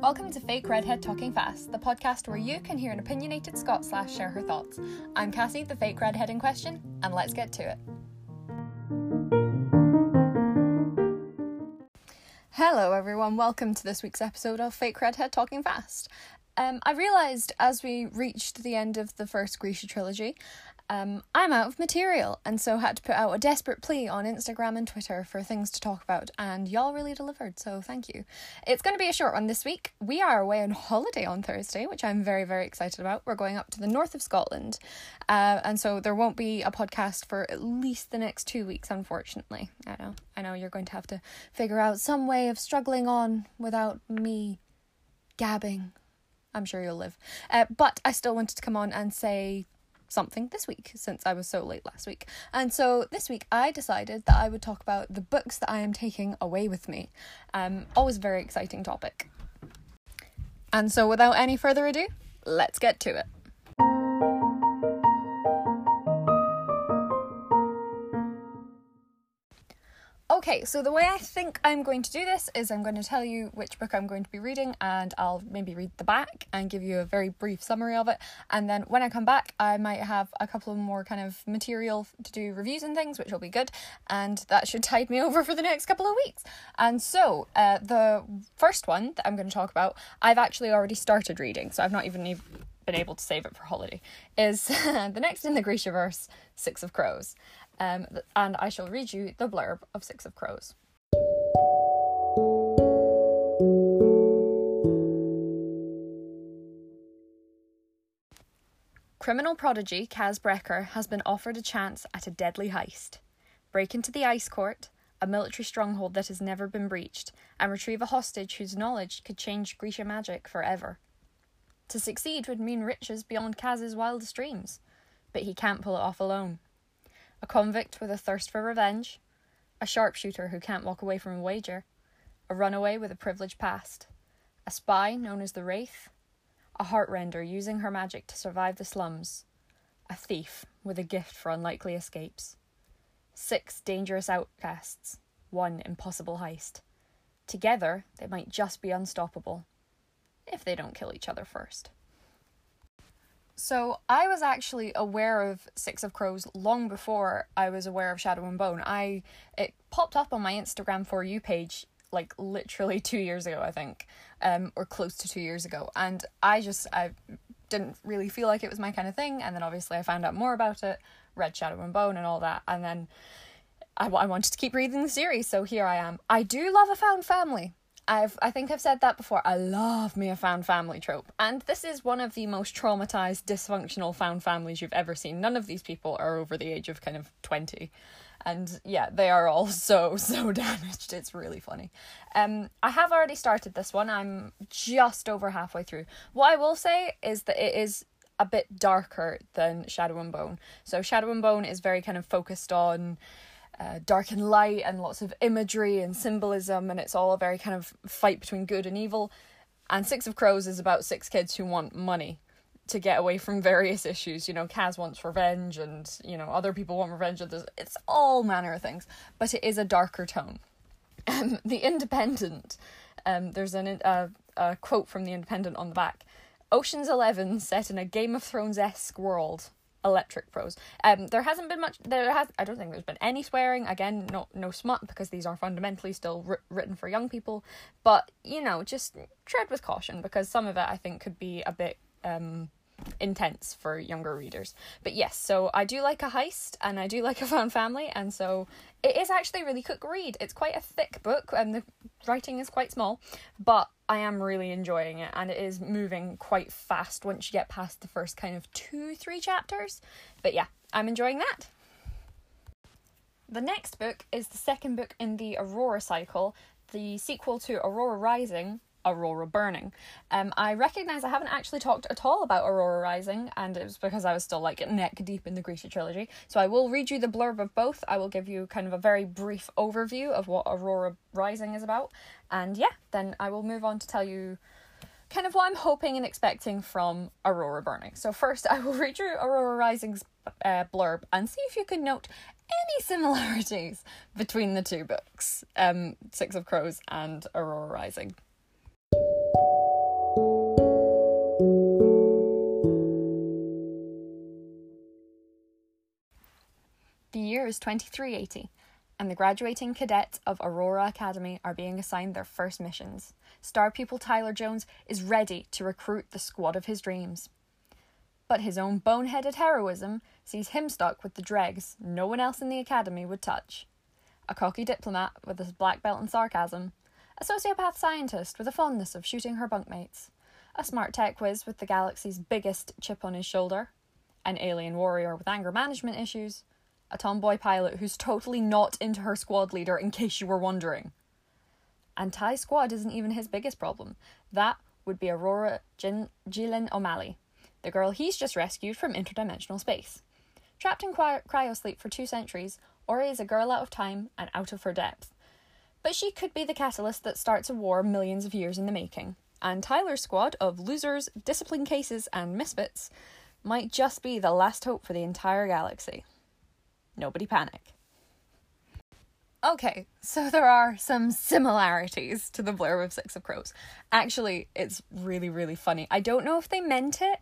Welcome to Fake Redhead Talking Fast, the podcast where you can hear an opinionated Scots share her thoughts. I'm Cassie, the fake redhead in question, and let's get to it. Hello everyone, welcome to this week's episode of Fake Redhead Talking Fast. I realised as we reached the end of the first Grisha trilogy, I'm out of material, and so had to put out a desperate plea on Instagram and Twitter for things to talk about, and y'all really delivered, so thank you. It's going to be a short one this week. We are away on holiday on Thursday, which I'm very, very excited about. We're going up to the north of Scotland, and so there won't be a podcast for at least the next 2 weeks, unfortunately. I know you're going to have to figure out some way of struggling on without me gabbing. I'm sure you'll live. But I still wanted to come on and say something this week, since I was so late last week. And so this week I decided that I would talk about the books that I am taking away with me. Always a very exciting topic. And so without any further ado, let's get to it. Okay, so the way I think I'm going to do this is I'm going to tell you which book I'm going to be reading, and I'll maybe read the back and give you a very brief summary of it, and then when I come back I might have a couple of more kind of material to do reviews and things, which will be good, and that should tide me over for the next couple of weeks. And so the first one that I'm going to talk about, I've actually already started reading, so I've not even been able to save it for holiday, is the next in the Grishaverse, Six of Crows. And I shall read you the blurb of Six of Crows. Criminal prodigy Kaz Brekker has been offered a chance at a deadly heist. Break into the Ice Court, a military stronghold that has never been breached, and retrieve a hostage whose knowledge could change Grisha magic forever. To succeed would mean riches beyond Kaz's wildest dreams, but he can't pull it off alone. A convict with a thirst for revenge, a sharpshooter who can't walk away from a wager, a runaway with a privileged past, a spy known as the Wraith, a heartrender using her magic to survive the slums, a thief with a gift for unlikely escapes. 6 dangerous outcasts, 1 impossible heist. Together, they might just be unstoppable, if they don't kill each other first. So I was actually aware of Six of Crows long before I was aware of Shadow and Bone. It popped up on my Instagram For You page like literally 2 years ago, I think, or close to 2 years ago. And I didn't really feel like it was my kind of thing. And then obviously I found out more about it, read Shadow and Bone and all that. And then I wanted to keep reading the series. So here I am. I do love a found family. I think I've said that before. I love me a found family trope. And this is one of the most traumatised, dysfunctional found families you've ever seen. None of these people are over the age of kind of 20. And yeah, they are all so, so damaged. It's really funny. I have already started this one. I'm just over halfway through. What I will say is that it is a bit darker than Shadow and Bone. So Shadow and Bone is very kind of focused on dark and light and lots of imagery and symbolism, and it's all a very kind of fight between good and evil. And Six of Crows is about 6 kids who want money to get away from various issues. You know, Kaz wants revenge, and you know, other people want revenge. It's all manner of things, but it is a darker tone. The Independent, there's a quote from The Independent on the back. Ocean's 11 set in a Game of Thrones-esque world. Electric prose. There hasn't been much. I don't think there's been any swearing. Again, no smut, because these are fundamentally still written for young people. But you know, just tread with caution, because some of it I think could be a bit intense for younger readers. But yes, so I do like a heist, and I do like a found family, and so it is actually a really quick read. It's quite a thick book, and the writing is quite small, but I am really enjoying it, and it is moving quite fast once you get past the first kind of 2-3 chapters. But yeah, I'm enjoying that. The next book is the second book in the Aurora Cycle, the sequel to Aurora Rising, Aurora Burning. I recognise I haven't actually talked at all about Aurora Rising, and it was because I was still like neck deep in the Grisha trilogy. So I will read you the blurb of both. I will give you kind of a very brief overview of what Aurora Rising is about, and yeah, then I will move on to tell you kind of what I'm hoping and expecting from Aurora Burning. So first I will read you Aurora Rising's blurb and see if you can note any similarities between the two books, Six of Crows and Aurora Rising. year is 2380, and the graduating cadets of Aurora Academy are being assigned their first missions. Star pupil Tyler Jones is ready to recruit the squad of his dreams. But his own boneheaded heroism sees him stuck with the dregs no one else in the academy would touch. A cocky diplomat with a black belt in sarcasm, a sociopath scientist with a fondness of shooting her bunkmates, a smart tech whiz with the galaxy's biggest chip on his shoulder, an alien warrior with anger management issues, a tomboy pilot who's totally not into her squad leader in case you were wondering. And Ty's squad isn't even his biggest problem. That would be Aurora Gillen O'Malley, the girl he's just rescued from interdimensional space. Trapped in cryosleep for 2 centuries, Ori is a girl out of time and out of her depth. But she could be the catalyst that starts a war millions of years in the making. And Tyler's squad of losers, discipline cases, and misfits might just be the last hope for the entire galaxy. Nobody panic. Okay, so there are some similarities to the blurb of Six of Crows. Actually, it's really, really funny. I don't know if they meant it,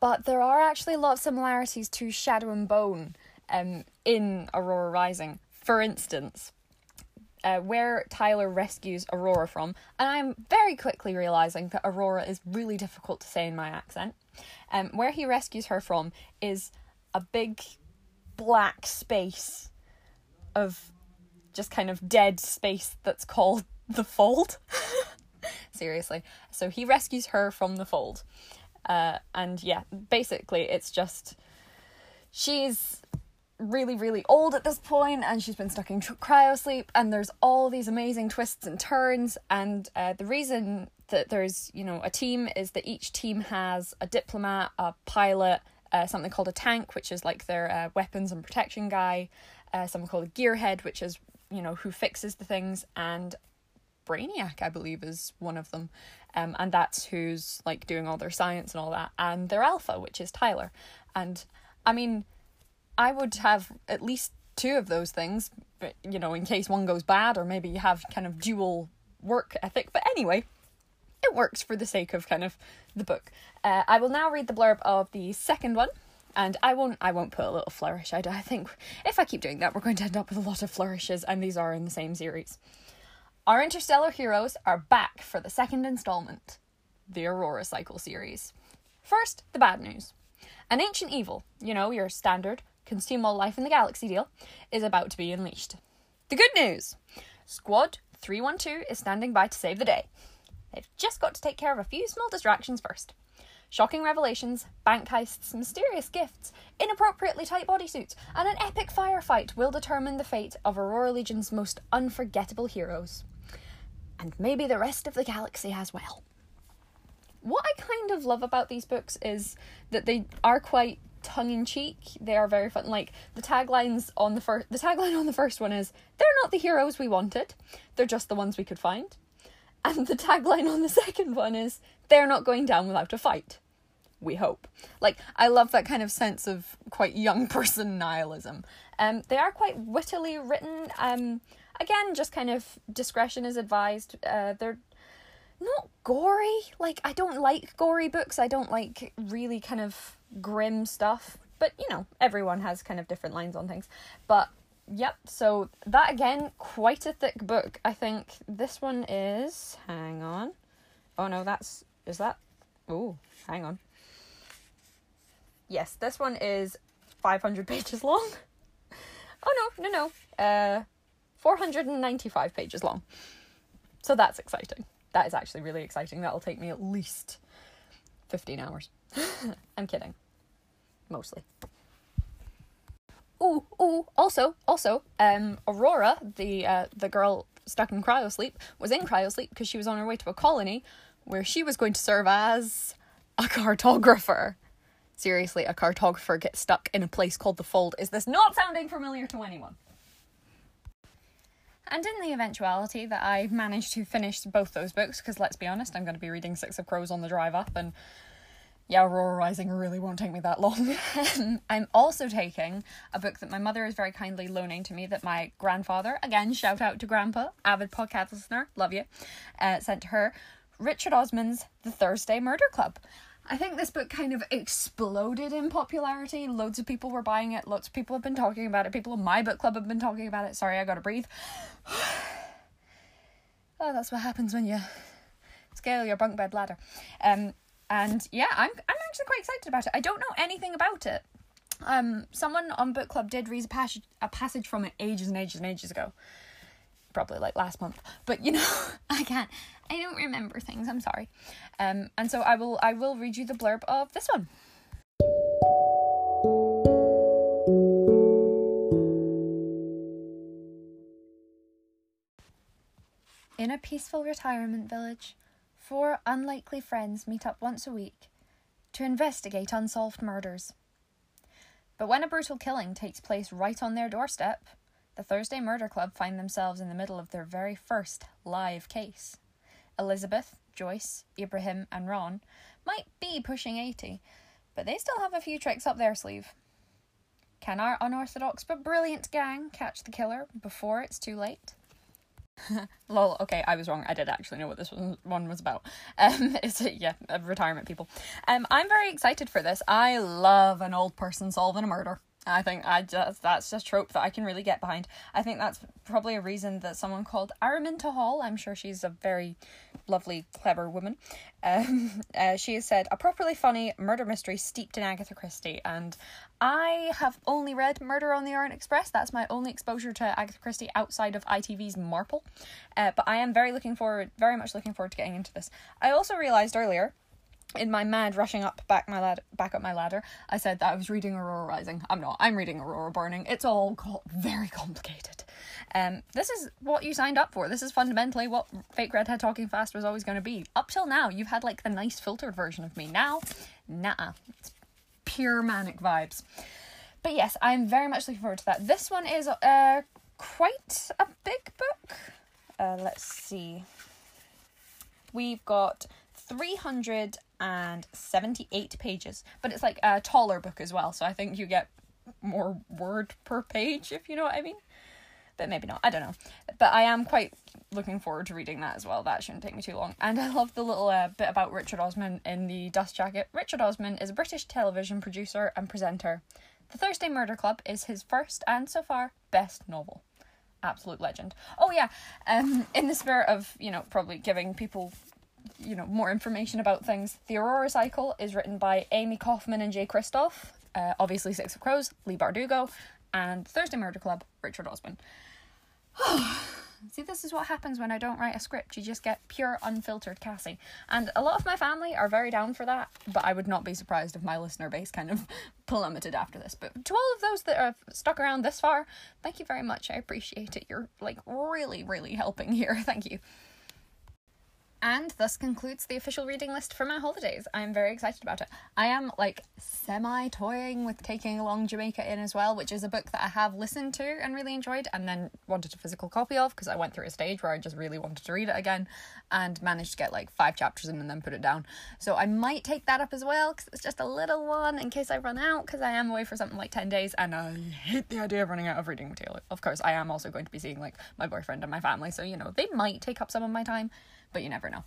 but there are actually a lot of similarities to Shadow and Bone in Aurora Rising. For instance, where Tyler rescues Aurora from, and I'm very quickly realising that Aurora is really difficult to say in my accent, where he rescues her from is a big black space of just kind of dead space that's called the Fold. Seriously. So he rescues her from the Fold. And yeah, basically it's just, she's really, really old at this point, and she's been stuck in cryosleep, and there's all these amazing twists and turns, and the reason that there's, you know, a team is that each team has a diplomat, a pilot, something called a tank, which is like their weapons and protection guy, something called a gearhead, which is, you know, who fixes the things, and Brainiac, I believe, is one of them, and that's who's like doing all their science and all that, and their alpha, which is Tyler. And I mean, I would have at least 2 of those things, but, you know, in case one goes bad, or maybe you have kind of dual work ethic. But anyway, it works for the sake of kind of the book. I will now read the blurb of the second one, and I won't put a little flourish. I think if I keep doing that, we're going to end up with a lot of flourishes, and these are in the same series. Our interstellar heroes are back for the second installment, the Aurora Cycle series. First, the bad news. An ancient evil, you know, your standard consume all life in the galaxy deal, is about to be unleashed. The good news! Squad 312 is standing by to save the day. They've just got to take care of a few small distractions first. Shocking revelations, bank heists, mysterious gifts, inappropriately tight bodysuits, and an epic firefight will determine the fate of Aurora Legion's most unforgettable heroes. And maybe the rest of the galaxy as well. What I kind of love about these books is that they are quite tongue-in-cheek. They are very fun. Like, the tagline on the first one is, "They're not the heroes we wanted, they're just the ones we could find." And the tagline on the second one is, "They're not going down without a fight. We hope." Like, I love that kind of sense of quite young person nihilism. They are quite wittily written. Again, just kind of discretion is advised. They're not gory. Like, I don't like gory books. I don't like really kind of grim stuff, but, you know, everyone has kind of different lines on things. But yep, so that, again, quite a thick book. I think this one is, hang on, oh no, that's, is that, oh, hang on, yes, this one is 500 pages long. Oh no, 495 pages long. So that's exciting. That is actually really exciting. That'll take me at least 15 hours. I'm kidding. Mostly. Ooh. Also, Aurora, the girl stuck in cryosleep, was in cryosleep because she was on her way to a colony where she was going to serve as a cartographer. Seriously, a cartographer gets stuck in a place called the Fold. Is this not sounding familiar to anyone? And in the eventuality that I managed to finish both those books, because let's be honest, I'm going to be reading Six of Crows on the drive up, and yeah, Aurora Rising really won't take me that long. I'm also taking a book that my mother is very kindly loaning to me, that my grandfather, again, shout out to Grandpa, avid podcast listener, love you, sent to her, Richard Osman's The Thursday Murder Club. I think this book kind of exploded in popularity. Loads of people were buying it. Lots of people have been talking about it. People in my book club have been talking about it. Sorry, I gotta breathe. Oh, that's what happens when you scale your bunk bed ladder. And yeah, I'm actually quite excited about it. I don't know anything about it. Someone on book club did read a passage from it ages and ages and ages ago. Probably like last month. But you know, I don't remember things, I'm sorry. And so I will read you the blurb of this one. In a peaceful retirement village, four unlikely friends meet up once a week to investigate unsolved murders. But when a brutal killing takes place right on their doorstep, the Thursday Murder Club find themselves in the middle of their very first live case. Elizabeth, Joyce, Ibrahim and Ron might be pushing 80, but they still have a few tricks up their sleeve. Can our unorthodox but brilliant gang catch the killer before it's too late? Lol, okay, I was wrong. I did actually know what this one was about. Retirement people. I'm very excited for this. I love an old person solving a murder. I think that's just a trope that I can really get behind. I think that's probably a reason that someone called Araminta Hall, I'm sure she's a very lovely, clever woman, she has said, a properly funny murder mystery steeped in Agatha Christie. And I have only read Murder on the Orient Express. That's my only exposure to Agatha Christie outside of ITV's Marple. But I am very much looking forward to getting into this. I also realised earlier, in my mad rushing up back up my ladder, I said that I was reading Aurora Rising. I'm not. I'm reading Aurora Burning. It's all very complicated. This is what you signed up for. This is fundamentally what Fake Redhead Talking Fast was always going to be. Up till now, you've had like the nice filtered version of me. Now, nah, it's pure manic vibes. But yes, I'm very much looking forward to that. This one is quite a big book. Let's see. We've got 378 pages, but it's like a taller book as well, so I think you get more word per page, if you know what I mean, but maybe not, I don't know. But I am quite looking forward to reading that as well. That shouldn't take me too long. And I love the little bit about Richard Osman in the dust jacket. Richard Osman is a British television producer and presenter. The Thursday Murder Club is his first and so far best novel. Absolute legend. Oh yeah, in the spirit of, you know, probably giving people, you know, more information about things, the Aurora Cycle is written by Amy Kaufman and Jay Kristoff, obviously Six of Crows, Lee Bardugo, and Thursday Murder Club, Richard Osman. See, this is what happens when I don't write a script. You just get pure unfiltered Cassie, and a lot of my family are very down for that, but I would not be surprised if my listener base kind of plummeted after this. But to all of those that are stuck around this far, thank you very much, I appreciate it. You're like really, really helping here, thank you. And thus concludes the official reading list for my holidays. I'm very excited about it. I am, like, semi-toying with taking along Jamaica Inn as well, which is a book that I have listened to and really enjoyed, and then wanted a physical copy of, because I went through a stage where I just really wanted to read it again, and managed to get, like, 5 chapters in and then put it down. So I might take that up as well, because it's just a little one, in case I run out, because I am away for something like 10 days, and I hate the idea of running out of reading material. Of course, I am also going to be seeing, like, my boyfriend and my family, so, you know, they might take up some of my time. But you never know.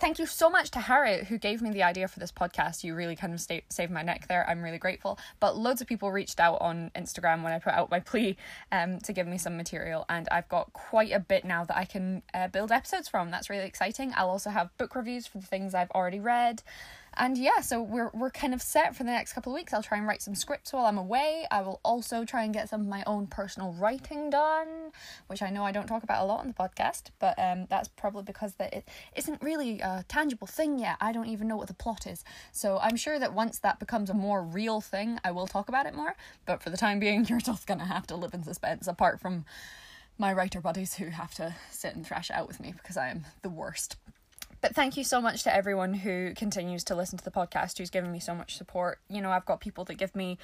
Thank you so much to Harriet, who gave me the idea for this podcast. You really kind of saved my neck there. I'm really grateful. But loads of people reached out on Instagram when I put out my plea to give me some material. And I've got quite a bit now that I can build episodes from. That's really exciting. I'll also have book reviews for the things I've already read. And yeah, so we're kind of set for the next couple of weeks. I'll try and write some scripts while I'm away. I will also try and get some of my own personal writing done, which I know I don't talk about a lot on the podcast, but that's probably because that it isn't really a tangible thing yet. I don't even know what the plot is. So I'm sure that once that becomes a more real thing, I will talk about it more. But for the time being, you're just going to have to live in suspense, apart from my writer buddies who have to sit and thrash out with me because I am the worst. But thank you so much to everyone who continues to listen to the podcast, who's given me so much support. You know, I've got people that give me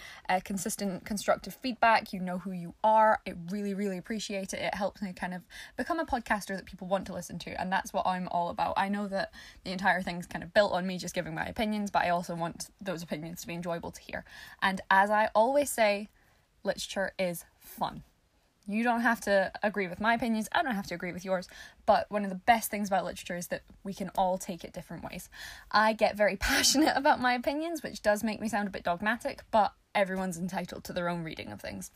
consistent, constructive feedback. You know who you are. I really, really appreciate it. It helps me kind of become a podcaster that people want to listen to. And that's what I'm all about. I know that the entire thing's kind of built on me just giving my opinions, but I also want those opinions to be enjoyable to hear. And as I always say, literature is fun. You don't have to agree with my opinions. I don't have to agree with yours. But one of the best things about literature is that we can all take it different ways. I get very passionate about my opinions, which does make me sound a bit dogmatic, but everyone's entitled to their own reading of things.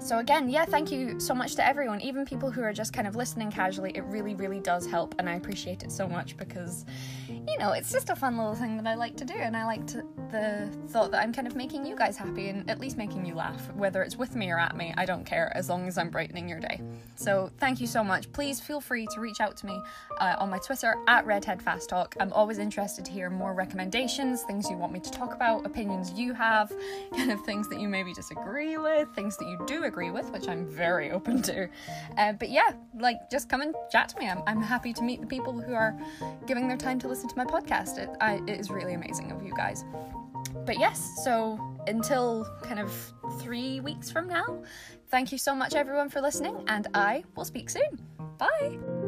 So again, yeah, thank you so much to everyone, even people who are just kind of listening casually. It really, really does help, and I appreciate it so much because, you know, it's just a fun little thing that I like to do, and I like to, the thought that I'm kind of making you guys happy and at least making you laugh, whether it's with me or at me, I don't care, as long as I'm brightening your day. So thank you so much. Please feel free to reach out to me on my Twitter, at RedheadFastTalk. I'm always interested to hear more recommendations, things you want me to talk about, opinions you have, kind of things that you maybe disagree with, things that you do agree with, which I'm very open to. But yeah, like, just come and chat to me. I'm happy to meet the people who are giving their time to listen to my podcast. It is really amazing of you guys. But yes, so until kind of 3 weeks from now, thank you so much everyone for listening, and I will speak soon. Bye!